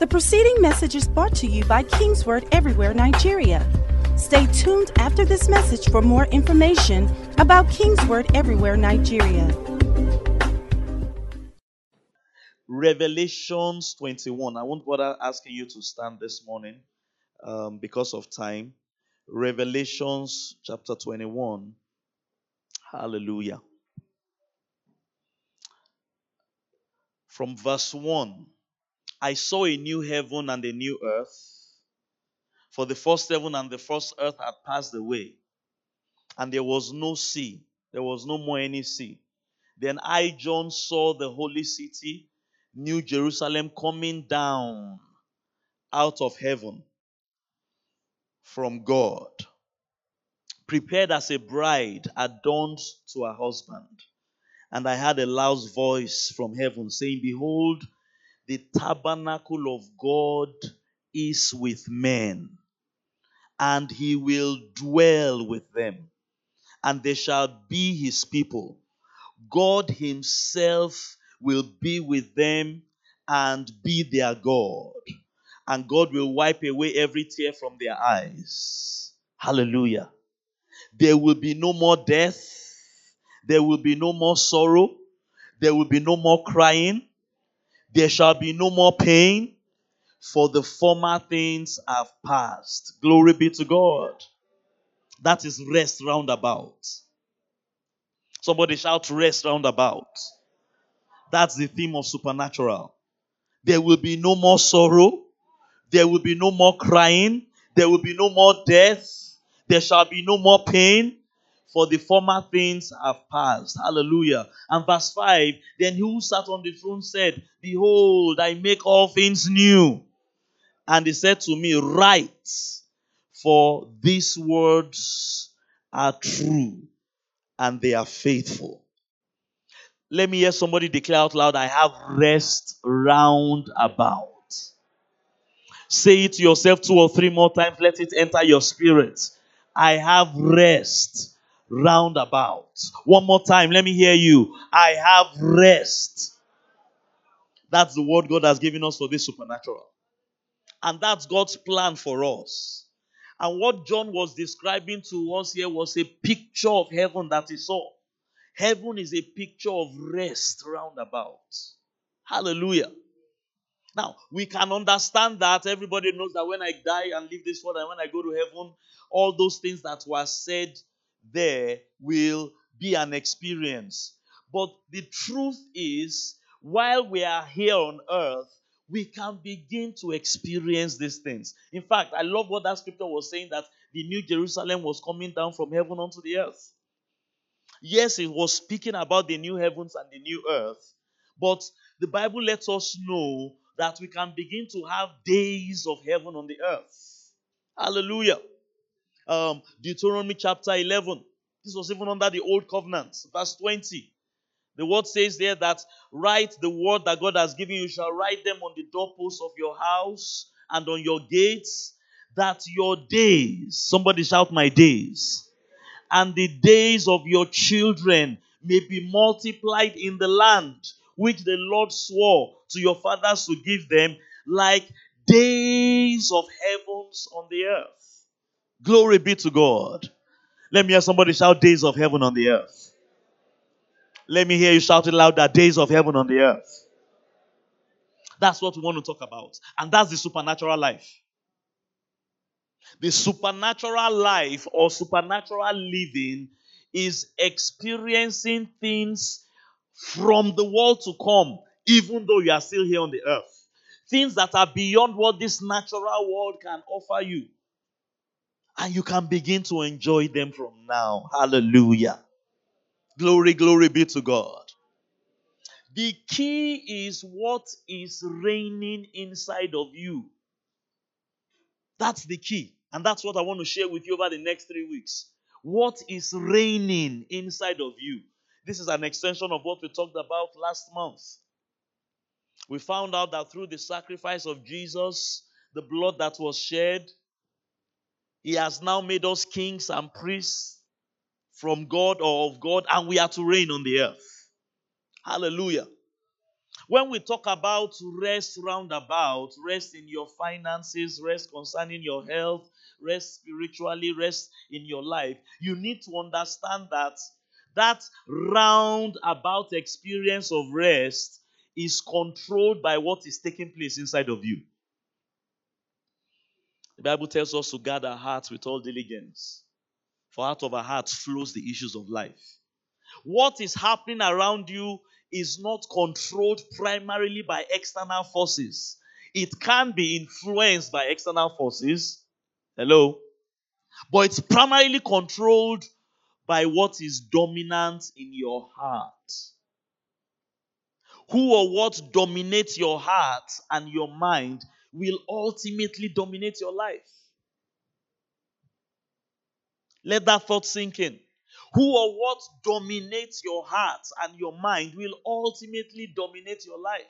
The preceding message is brought to you by Kingsword Everywhere Nigeria. Stay tuned after this message for more information about Kingsword Everywhere Nigeria. Revelations 21. I won't bother asking you to stand this morning because of time. Revelations chapter 21. Hallelujah. From verse 1. I saw a new heaven and a new earth, for the first heaven and the first earth had passed away, and there was no sea. There was no more any sea. Then I, John, saw the holy city, New Jerusalem, coming down out of heaven from God, prepared as a bride adorned to her husband. And I heard a loud voice from heaven saying, Behold, the tabernacle of God is with men, and he will dwell with them, and they shall be his people. God himself will be with them and be their God, and God will wipe away every tear from their eyes. Hallelujah. There will be no more death. There will be no more sorrow. There will be no more crying. There shall be no more pain, for the former things have passed. Glory be to God. That is rest roundabout. Somebody shout, rest roundabout. That's the theme of supernatural. There will be no more sorrow. There will be no more crying. There will be no more death. There shall be no more pain, for the former things have passed. Hallelujah. And verse 5, Then he who sat on the throne said, Behold, I make all things new. And he said to me, Write, for these words are true, and they are faithful. Let me hear somebody declare out loud, I have rest round about. Say it to yourself 2 or 3 more times. Let it enter your spirit. I have rest roundabout. One more time, let me hear you. I have rest. That's the word God has given us for this supernatural. And that's God's plan for us. And what John was describing to us here was a picture of heaven that he saw. Heaven is a picture of rest roundabout. Hallelujah. Now, we can understand that. Everybody knows that when I die and leave this world and when I go to heaven, all those things that were said there will be an experience. But the truth is, while we are here on earth, we can begin to experience these things. In fact, I love what that scripture was saying, that the New Jerusalem was coming down from heaven onto the earth. Yes, it was speaking about the new heavens and the new earth, but the Bible lets us know that we can begin to have days of heaven on the earth. Hallelujah. Deuteronomy chapter 11. This was even under the old covenant. Verse 20. The word says there that write the word that God has given you. You shall write them on the doorposts of your house and on your gates, that your days, somebody shout my days, and the days of your children may be multiplied in the land which the Lord swore to your fathers to give them, like days of heavens on the earth. Glory be to God. Let me hear somebody shout days of heaven on the earth. Let me hear you shout it louder, days of heaven on the earth. That's what we want to talk about. And that's the supernatural life. The supernatural life or supernatural living is experiencing things from the world to come, even though you are still here on the earth. Things that are beyond what this natural world can offer you. And you can begin to enjoy them from now. Hallelujah. Glory, glory be to God. The key is what is reigning inside of you. That's the key. And that's what I want to share with you over the next 3 weeks. What is reigning inside of you? This is an extension of what we talked about last month. We found out that through the sacrifice of Jesus, the blood that was shed, He has now made us kings and priests from God or of God, and we are to reign on the earth. Hallelujah. When we talk about rest roundabout, rest in your finances, rest concerning your health, rest spiritually, rest in your life, you need to understand that that roundabout experience of rest is controlled by what is taking place inside of you. The Bible tells us to guard our hearts with all diligence, for out of our hearts flows the issues of life. What is happening around you is not controlled primarily by external forces. It can be influenced by external forces. Hello? But it's primarily controlled by what is dominant in your heart. Who or what dominates your heart and your mind will ultimately dominate your life. Let that thought sink in. Who or what dominates your heart and your mind will ultimately dominate your life.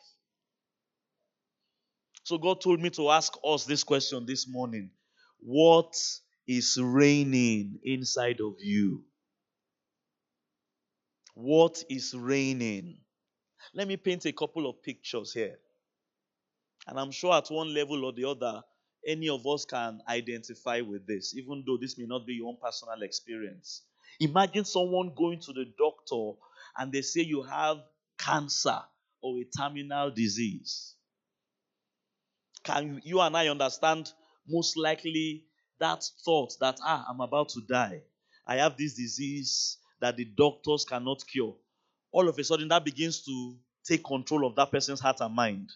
So God told me to ask us this question this morning. What is reigning inside of you? What is reigning? Let me paint a couple of pictures here. And I'm sure at one level or the other, any of us can identify with this, even though this may not be your own personal experience. Imagine someone going to the doctor and they say you have cancer or a terminal disease. Can you and I understand most likely that thought that, I'm about to die. I have this disease that the doctors cannot cure. All of a sudden, that begins to take control of that person's heart and mind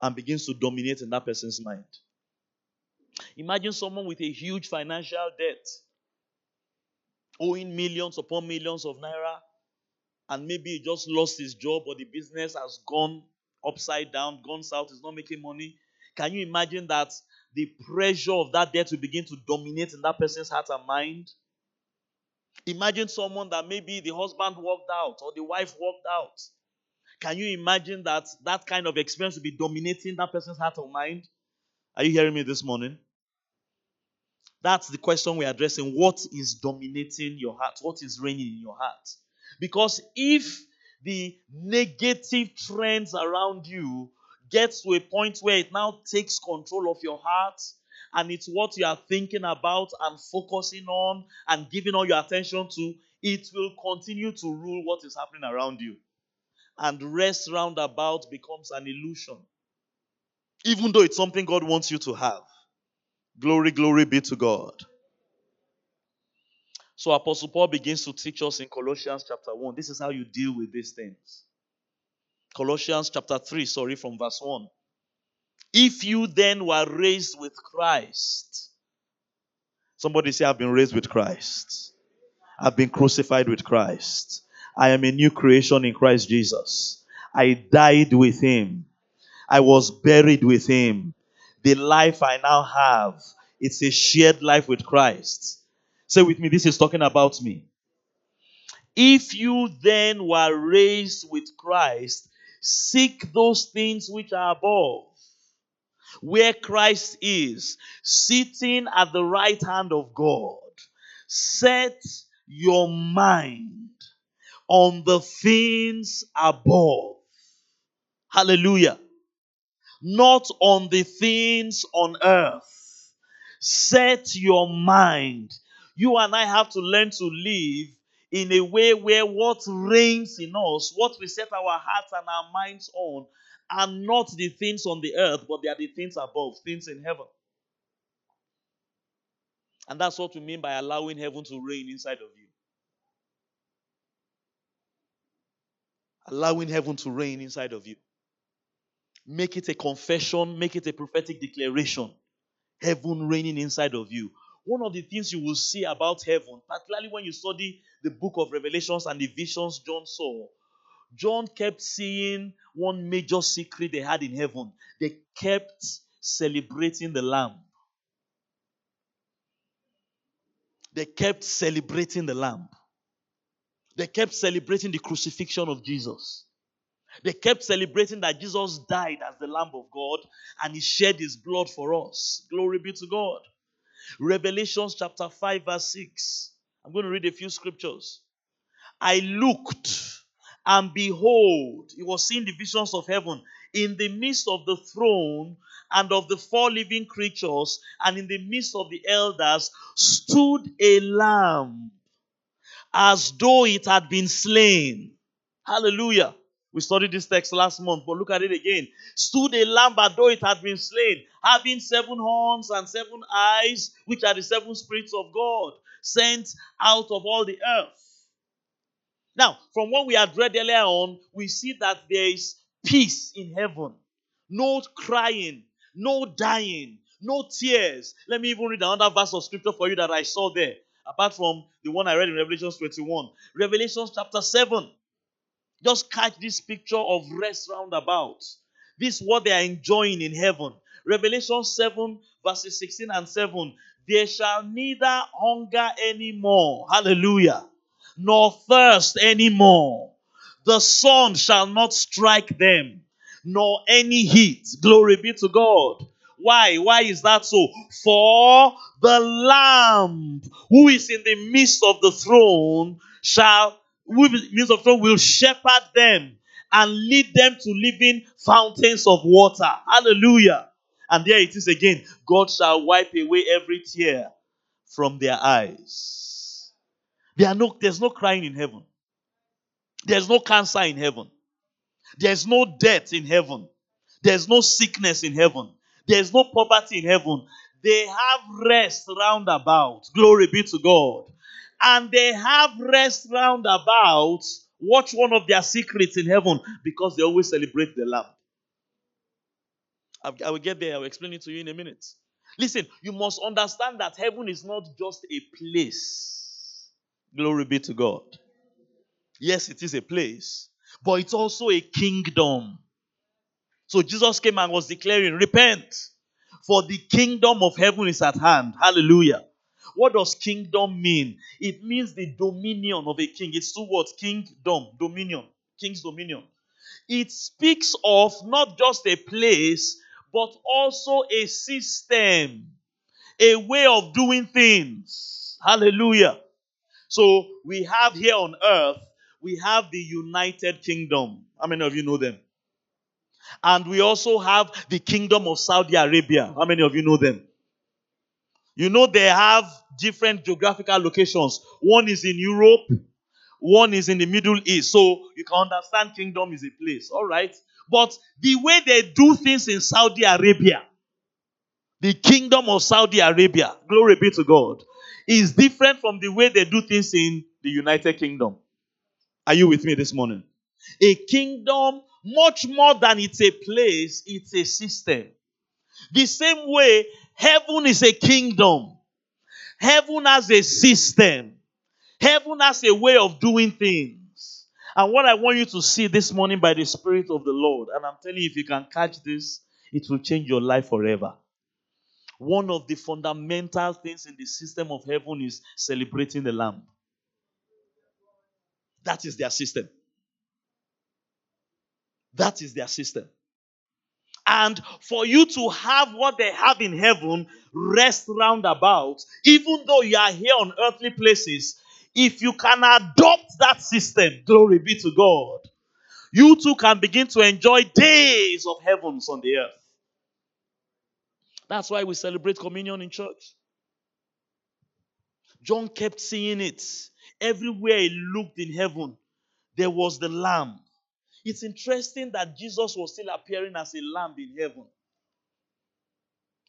and begins to dominate in that person's mind. Imagine someone with a huge financial debt, owing millions upon millions of naira, and maybe he just lost his job or the business has gone upside down, gone south, is not making money. Can you imagine that the pressure of that debt will begin to dominate in that person's heart and mind? Imagine someone that maybe the husband walked out or the wife walked out. Can you imagine that that kind of experience will be dominating that person's heart and mind? Are you hearing me this morning? That's the question we're addressing. What is dominating your heart? What is reigning in your heart? Because if the negative trends around you get to a point where it now takes control of your heart and it's what you are thinking about and focusing on and giving all your attention to, it will continue to rule what is happening around you. And rest roundabout becomes an illusion, even though it's something God wants you to have. Glory, glory be to God. So Apostle Paul begins to teach us in Colossians chapter 1. This is how you deal with these things. Colossians chapter 3, from verse 1. If you then were raised with Christ. Somebody say, I've been raised with Christ. I've been crucified with Christ. I am a new creation in Christ Jesus. I died with him. I was buried with him. The life I now have, it's a shared life with Christ. Say with me, this is talking about me. If you then were raised with Christ, seek those things which are above, where Christ is, sitting at the right hand of God. Set your mind on the things above. Hallelujah. Not on the things on earth. Set your mind. You and I have to learn to live in a way where what reigns in us, what we set our hearts and our minds on, are not the things on the earth, but they are the things above, things in heaven. And that's what we mean by allowing heaven to reign inside of you. Allowing heaven to reign inside of you. Make it a confession. Make it a prophetic declaration. Heaven reigning inside of you. One of the things you will see about heaven, particularly when you study the book of Revelations and the visions John saw, John kept seeing one major secret they had in heaven. They kept celebrating the Lamb. They kept celebrating the Lamb. They kept celebrating the crucifixion of Jesus. They kept celebrating that Jesus died as the Lamb of God and he shed his blood for us. Glory be to God. Revelations chapter 5 verse 6. I'm going to read a few scriptures. I looked And behold, he was seeing the visions of heaven in the midst of the throne and of the four living creatures, and in the midst of the elders stood a lamb, as though it had been slain. Hallelujah. We studied this text last month, but look at it again. Stood a lamb, as though it had been slain, having seven horns and seven eyes, which are the seven spirits of God, sent out of all the earth. Now, from what we had read earlier on, we see that there is peace in heaven. No crying, no dying, no tears. Let me even read another verse of scripture for you that I saw there, apart from the one I read in Revelations 21. Revelations chapter 7. Just catch this picture of rest roundabout. This is what they are enjoying in heaven. Revelation 7, verses 16 and 7. They shall neither hunger anymore, hallelujah, nor thirst anymore. The sun shall not strike them, nor any heat. Glory be to God. Why? Why is that so? For the Lamb who is in the midst of the throne shall... means of God will shepherd them and lead them to living fountains of water. Hallelujah. And there it is again. God shall wipe away every tear from their eyes. There's no crying in heaven. There's no cancer in heaven. There's no death in heaven. There's no sickness in heaven. There's no poverty in heaven. They have rest round about. Glory be to God. And they have rest round about. Watch one of their secrets in heaven, because they always celebrate the Lamb. I will get there. I will explain it to you in a minute. Listen, you must understand that heaven is not just a place. Glory be to God. Yes, it is a place, but it's also a kingdom. So Jesus came and was declaring, repent, for the kingdom of heaven is at hand. Hallelujah. What does kingdom mean? It means the dominion of a king. It's two words, kingdom, dominion, king's dominion. It speaks of not just a place, but also a system, a way of doing things. Hallelujah. So we have here on earth, we have the United Kingdom. How many of you know them? And we also have the Kingdom of Saudi Arabia. How many of you know them? You know they have different geographical locations. One is in Europe, one is in the Middle East. So you can understand kingdom is a place, all right? But the way they do things in Saudi Arabia, the Kingdom of Saudi Arabia, glory be to God, is different from the way they do things in the United Kingdom. Are you with me this morning? A kingdom, much more than it's a place, it's a system. The same way, heaven is a kingdom. Heaven has a system. Heaven has a way of doing things. And what I want you to see this morning by the Spirit of the Lord, and I'm telling you, if you can catch this, it will change your life forever. One of the fundamental things in the system of heaven is celebrating the Lamb. That is their system. That is their system. And for you to have what they have in heaven, rest round about, even though you are here on earthly places, if you can adopt that system, glory be to God, you too can begin to enjoy days of heavens on the earth. That's why we celebrate communion in church. John kept seeing it. Everywhere he looked in heaven, there was the Lamb. It's interesting that Jesus was still appearing as a lamb in heaven.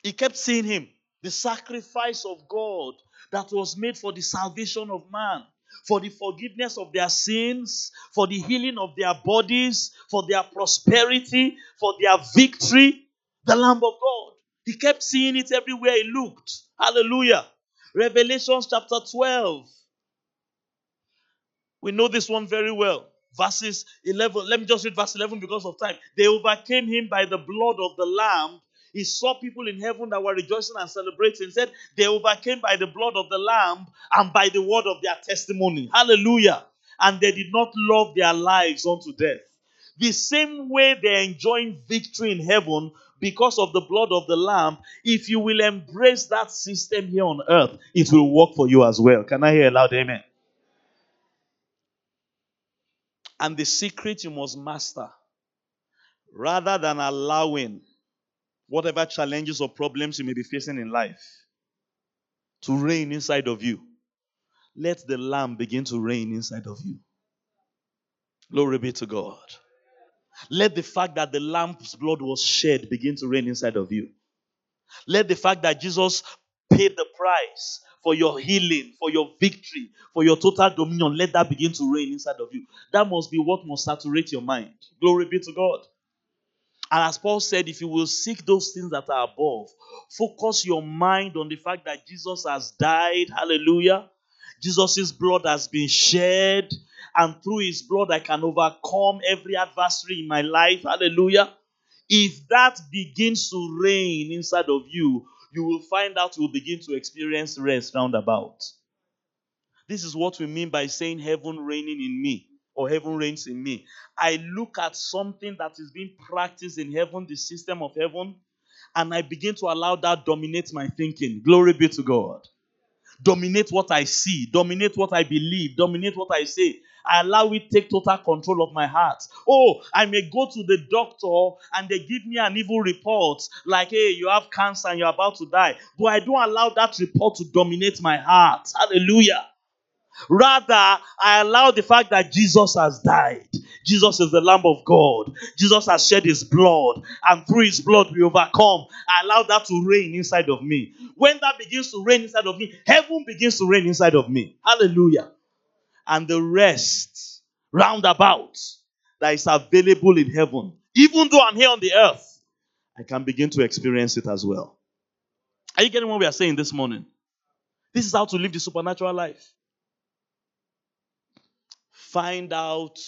He kept seeing him, the sacrifice of God that was made for the salvation of man, for the forgiveness of their sins, for the healing of their bodies, for their prosperity, for their victory, the Lamb of God. He kept seeing it everywhere he looked. Hallelujah. Revelation chapter 12. We know this one very well. Verses 11, let me just read verse 11 because of time. They overcame him by the blood of the Lamb. He saw people in heaven that were rejoicing and celebrating. He said, they overcame by the blood of the Lamb and by the word of their testimony. Hallelujah. And they did not love their lives unto death. The same way they're enjoying victory in heaven because of the blood of the Lamb, if you will embrace that system here on earth, it will work for you as well. Can I hear a loud amen? And the secret you must master, rather than allowing whatever challenges or problems you may be facing in life to reign inside of you. Let the Lamb begin to reign inside of you. Glory be to God. Let the fact that the Lamb's blood was shed begin to reign inside of you. Let the fact that Jesus paid the price for your healing, for your victory, for your total dominion, let that begin to reign inside of you. That must be what must saturate your mind. Glory be to God. And as Paul said, if you will seek those things that are above, focus your mind on the fact that Jesus has died. Hallelujah. Jesus' blood has been shed. And through his blood, I can overcome every adversary in my life. Hallelujah. If that begins to reign inside of you, you will find out you will begin to experience rest roundabout. This is what we mean by saying heaven reigning in me, or heaven reigns in me. I look at something that is being practiced in heaven, the system of heaven, and I begin to allow that dominate my thinking. Glory be to God. Dominate what I see, dominate what I believe, dominate what I say. I allow it to take total control of my heart. Oh, I may go to the doctor and they give me an evil report. Like, hey, you have cancer and you're about to die. But I don't allow that report to dominate my heart. Hallelujah. Rather, I allow the fact that Jesus has died. Jesus is the Lamb of God. Jesus has shed his blood. And through his blood we overcome. I allow that to reign inside of me. When that begins to reign inside of me, heaven begins to reign inside of me. Hallelujah. And the rest roundabout that is available in heaven, even though I'm here on the earth, I can begin to experience it as well. Are you getting what we are saying this morning? This is how to live the supernatural life. Find out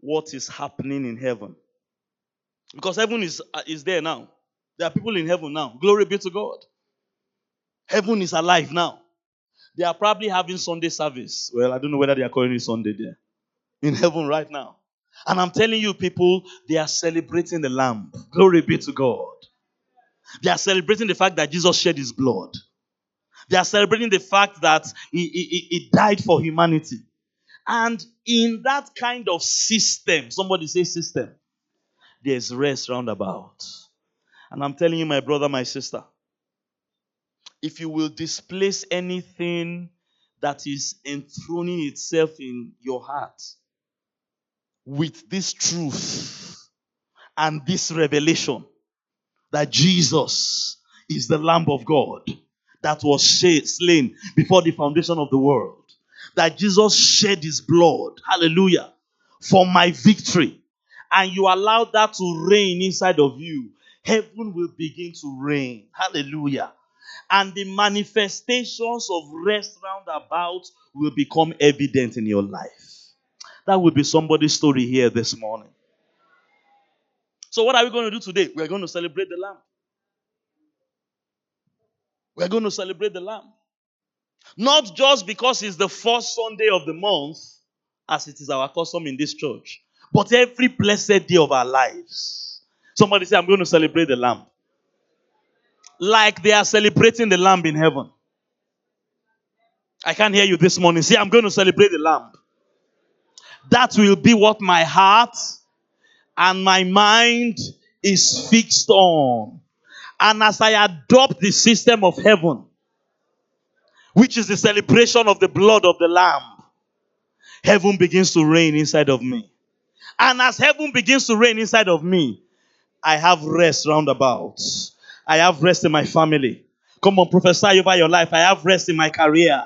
what is happening in heaven. Because heaven is there now. There are people in heaven now. Glory be to God. Heaven is alive now. They are probably having Sunday service. Well, I don't know whether they are calling it Sunday there. In heaven right now. And I'm telling you people, they are celebrating the Lamb. Glory be to God. They are celebrating the fact that Jesus shed his blood. They are celebrating the fact that he died for humanity. And in that kind of system, somebody say system, there's rest roundabout. And I'm telling you, my brother, my sister, if you will displace anything that is enthroning itself in your heart with this truth and this revelation that Jesus is the Lamb of God that was slain before the foundation of the world, that Jesus shed his blood, hallelujah, for my victory, and you allow that to reign inside of you, heaven will begin to reign, hallelujah. And the manifestations of rest roundabout will become evident in your life. That will be somebody's story here this morning. So what are we going to do today? We are going to celebrate the Lamb. We are going to celebrate the Lamb. Not just because it's the first Sunday of the month, as it is our custom in this church, but every blessed day of our lives. Somebody say, I'm going to celebrate the Lamb. Like they are celebrating the Lamb in heaven. I can't hear you this morning. See, I'm going to celebrate the Lamb. That will be what my heart and my mind is fixed on. And as I adopt the system of heaven, which is the celebration of the blood of the Lamb, heaven begins to reign inside of me. And as heaven begins to reign inside of me, I have rest roundabout. I have rest in my family. Come on, prophesy over your life. I have rest in my career.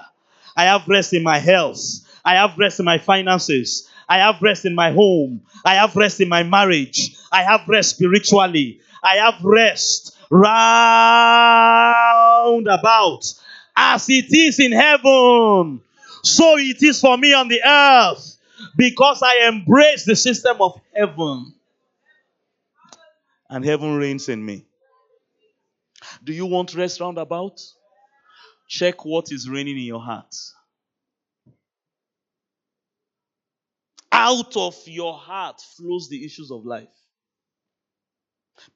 I have rest in my health. I have rest in my finances. I have rest in my home. I have rest in my marriage. I have rest spiritually. I have rest roundabout. As it is in heaven, so it is for me on the earth, because I embrace the system of heaven. And heaven reigns in me. Do you want rest roundabout? Check what is reigning in your heart. Out of your heart flows the issues of life.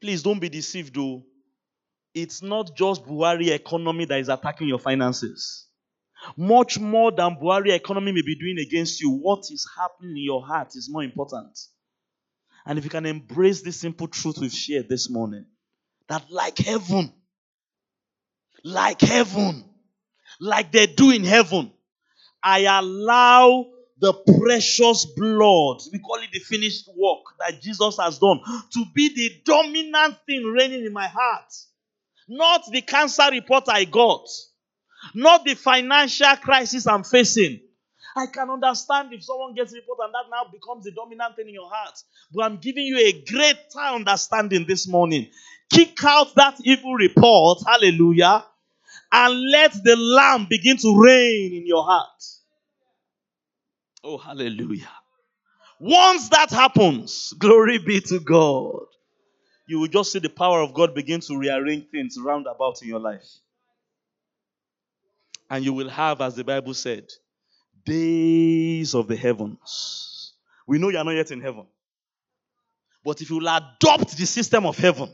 Please don't be deceived though. It's not just Buhari economy that is attacking your finances. Much more than Buhari economy may be doing against you, what is happening in your heart is more important. And if you can embrace this simple truth we've shared this morning, that like heaven, like they do in heaven, I allow the precious blood, we call it the finished work that Jesus has done, to be the dominant thing reigning in my heart. Not the cancer report I got. Not the financial crisis I'm facing. I can understand if someone gets a report and that now becomes the dominant thing in your heart. But I'm giving you a greater understanding this morning. Kick out that evil report, hallelujah, and let the Lamb begin to reign in your heart. Oh, hallelujah. Once that happens, glory be to God, you will just see the power of God begin to rearrange things round about in your life. And you will have, as the Bible said, days of the heavens. We know you are not yet in heaven. But if you will adopt the system of heaven,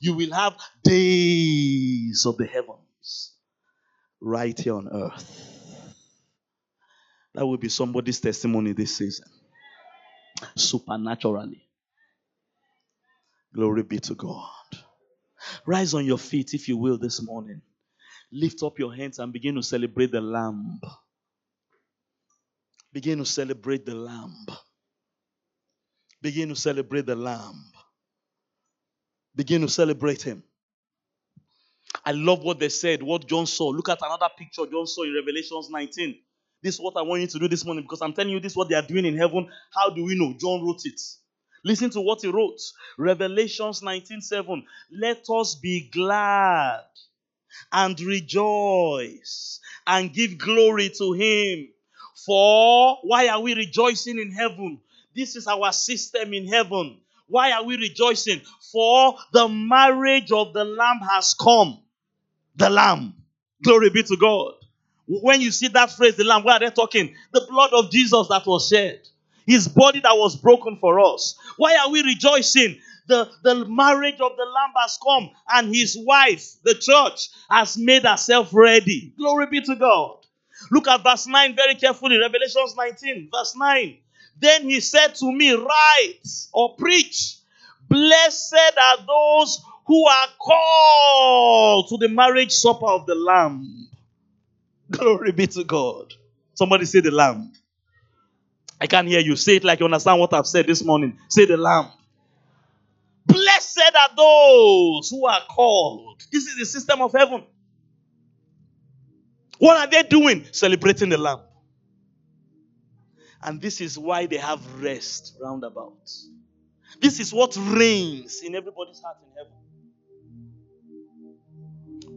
you will have days of the heavens right here on earth. That will be somebody's testimony this season. Supernaturally. Glory be to God. Rise on your feet, if you will, this morning. Lift up your hands and begin to celebrate the Lamb. Begin to celebrate the Lamb. Begin to celebrate the Lamb. Begin to celebrate Him. I love what they said, what John saw. Look at another picture John saw in Revelations 19. This is what I want you to do this morning, because I'm telling you this is what they are doing in heaven. How do we know? John wrote it. Listen to what he wrote. Revelations 19:7. Let us be glad and rejoice and give glory to Him. For why are we rejoicing in heaven? This is our system in heaven. Why are we rejoicing? For the marriage of the Lamb has come. The Lamb. Glory be to God. When you see that phrase, the Lamb, what are they talking? The blood of Jesus that was shed. His body that was broken for us. Why are we rejoicing? The marriage of the Lamb has come, and His wife, the church, has made herself ready. Glory be to God. Look at verse 9 very carefully. Revelations 19, verse 9. Then He said to me, write or preach. Blessed are those who are called to the marriage supper of the Lamb. Glory be to God. Somebody say the Lamb. I can't hear you. Say it like you understand what I've said this morning. Say the Lamb. Blessed are those who are called. This is the system of heaven. What are they doing? Celebrating the Lamb. And this is why they have rest round about. This is what reigns in everybody's heart in heaven.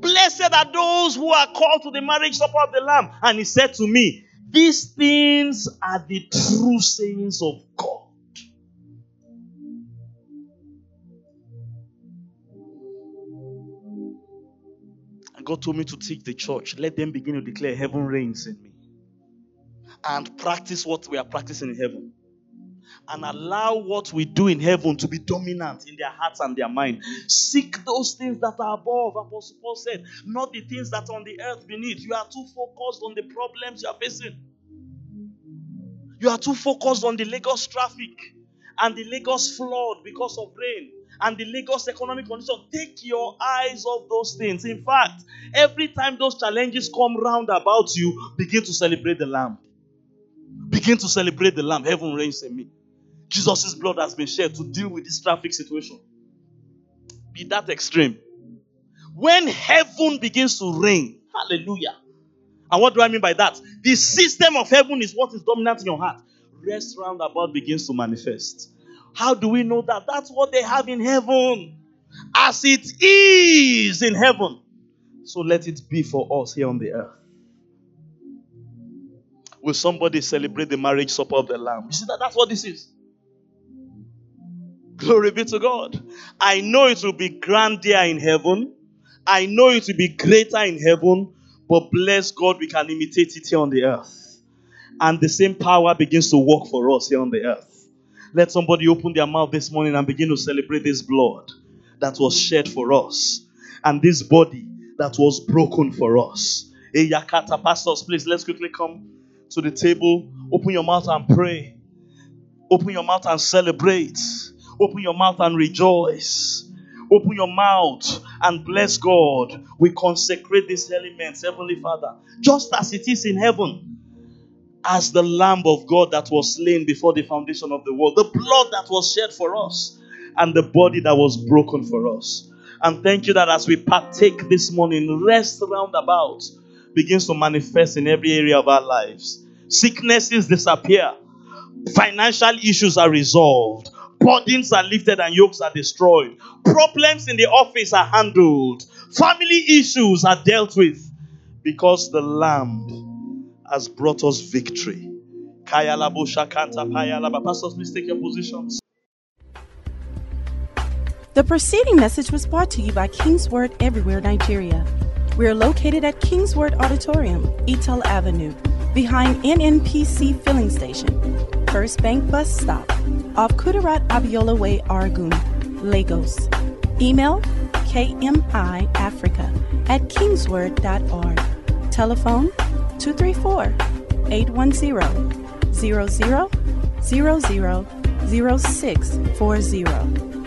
Blessed are those who are called to the marriage supper of the Lamb. And He said to me, these things are the true sayings of God. And God told me to teach the church, let them begin to declare heaven reigns in me. And practice what we are practicing in heaven. And allow what we do in heaven to be dominant in their hearts and their mind. Seek those things that are above, Apostle Paul said, not the things that are on the earth beneath. You are too focused on the problems you are facing. You are too focused on the Lagos traffic and the Lagos flood because of rain and the Lagos economic condition. Take your eyes off those things. In fact, every time those challenges come round about you, begin to celebrate the Lamb. Begin to celebrate the Lamb. Heaven reigns in me. Jesus' blood has been shed to deal with this traffic situation. Be that extreme. When heaven begins to reign, hallelujah. And what do I mean by that? The system of heaven is what is dominant in your heart. Rest round about begins to manifest. How do we know that? That's what they have in heaven. As it is in heaven, so let it be for us here on the earth. Will somebody celebrate the marriage supper of the Lamb? You see that? That's what this is. Glory be to God. I know it will be grander in heaven. I know it will be greater in heaven. But bless God, we can imitate it here on the earth. And the same power begins to work for us here on the earth. Let somebody open their mouth this morning and begin to celebrate this blood that was shed for us. And this body that was broken for us. Eyakata. Pastors, please, let's quickly come to the table. Open your mouth and pray. Open your mouth and celebrate. Open your mouth and rejoice. Open your mouth and bless God. We consecrate these elements, Heavenly Father, just as it is in heaven. As the Lamb of God that was slain before the foundation of the world. The blood that was shed for us. And the body that was broken for us. And thank you that as we partake this morning, rest roundabout begins to manifest in every area of our lives. Sicknesses disappear. Financial issues are resolved. Burdens are lifted and yokes are destroyed. Problems in the office are handled. Family issues are dealt with. Because the Lamb has brought us victory. Pastors, please take your positions. The preceding message was brought to you by Kingsword Everywhere Nigeria. We are located at Kingsword Auditorium, Etel Avenue, behind NNPC Filling Station, First Bank Bus Stop, off Kudarat Abiola Way, Argun, Lagos. Email kmiafrica@kingsword.org. Telephone 234-810-0000-0640.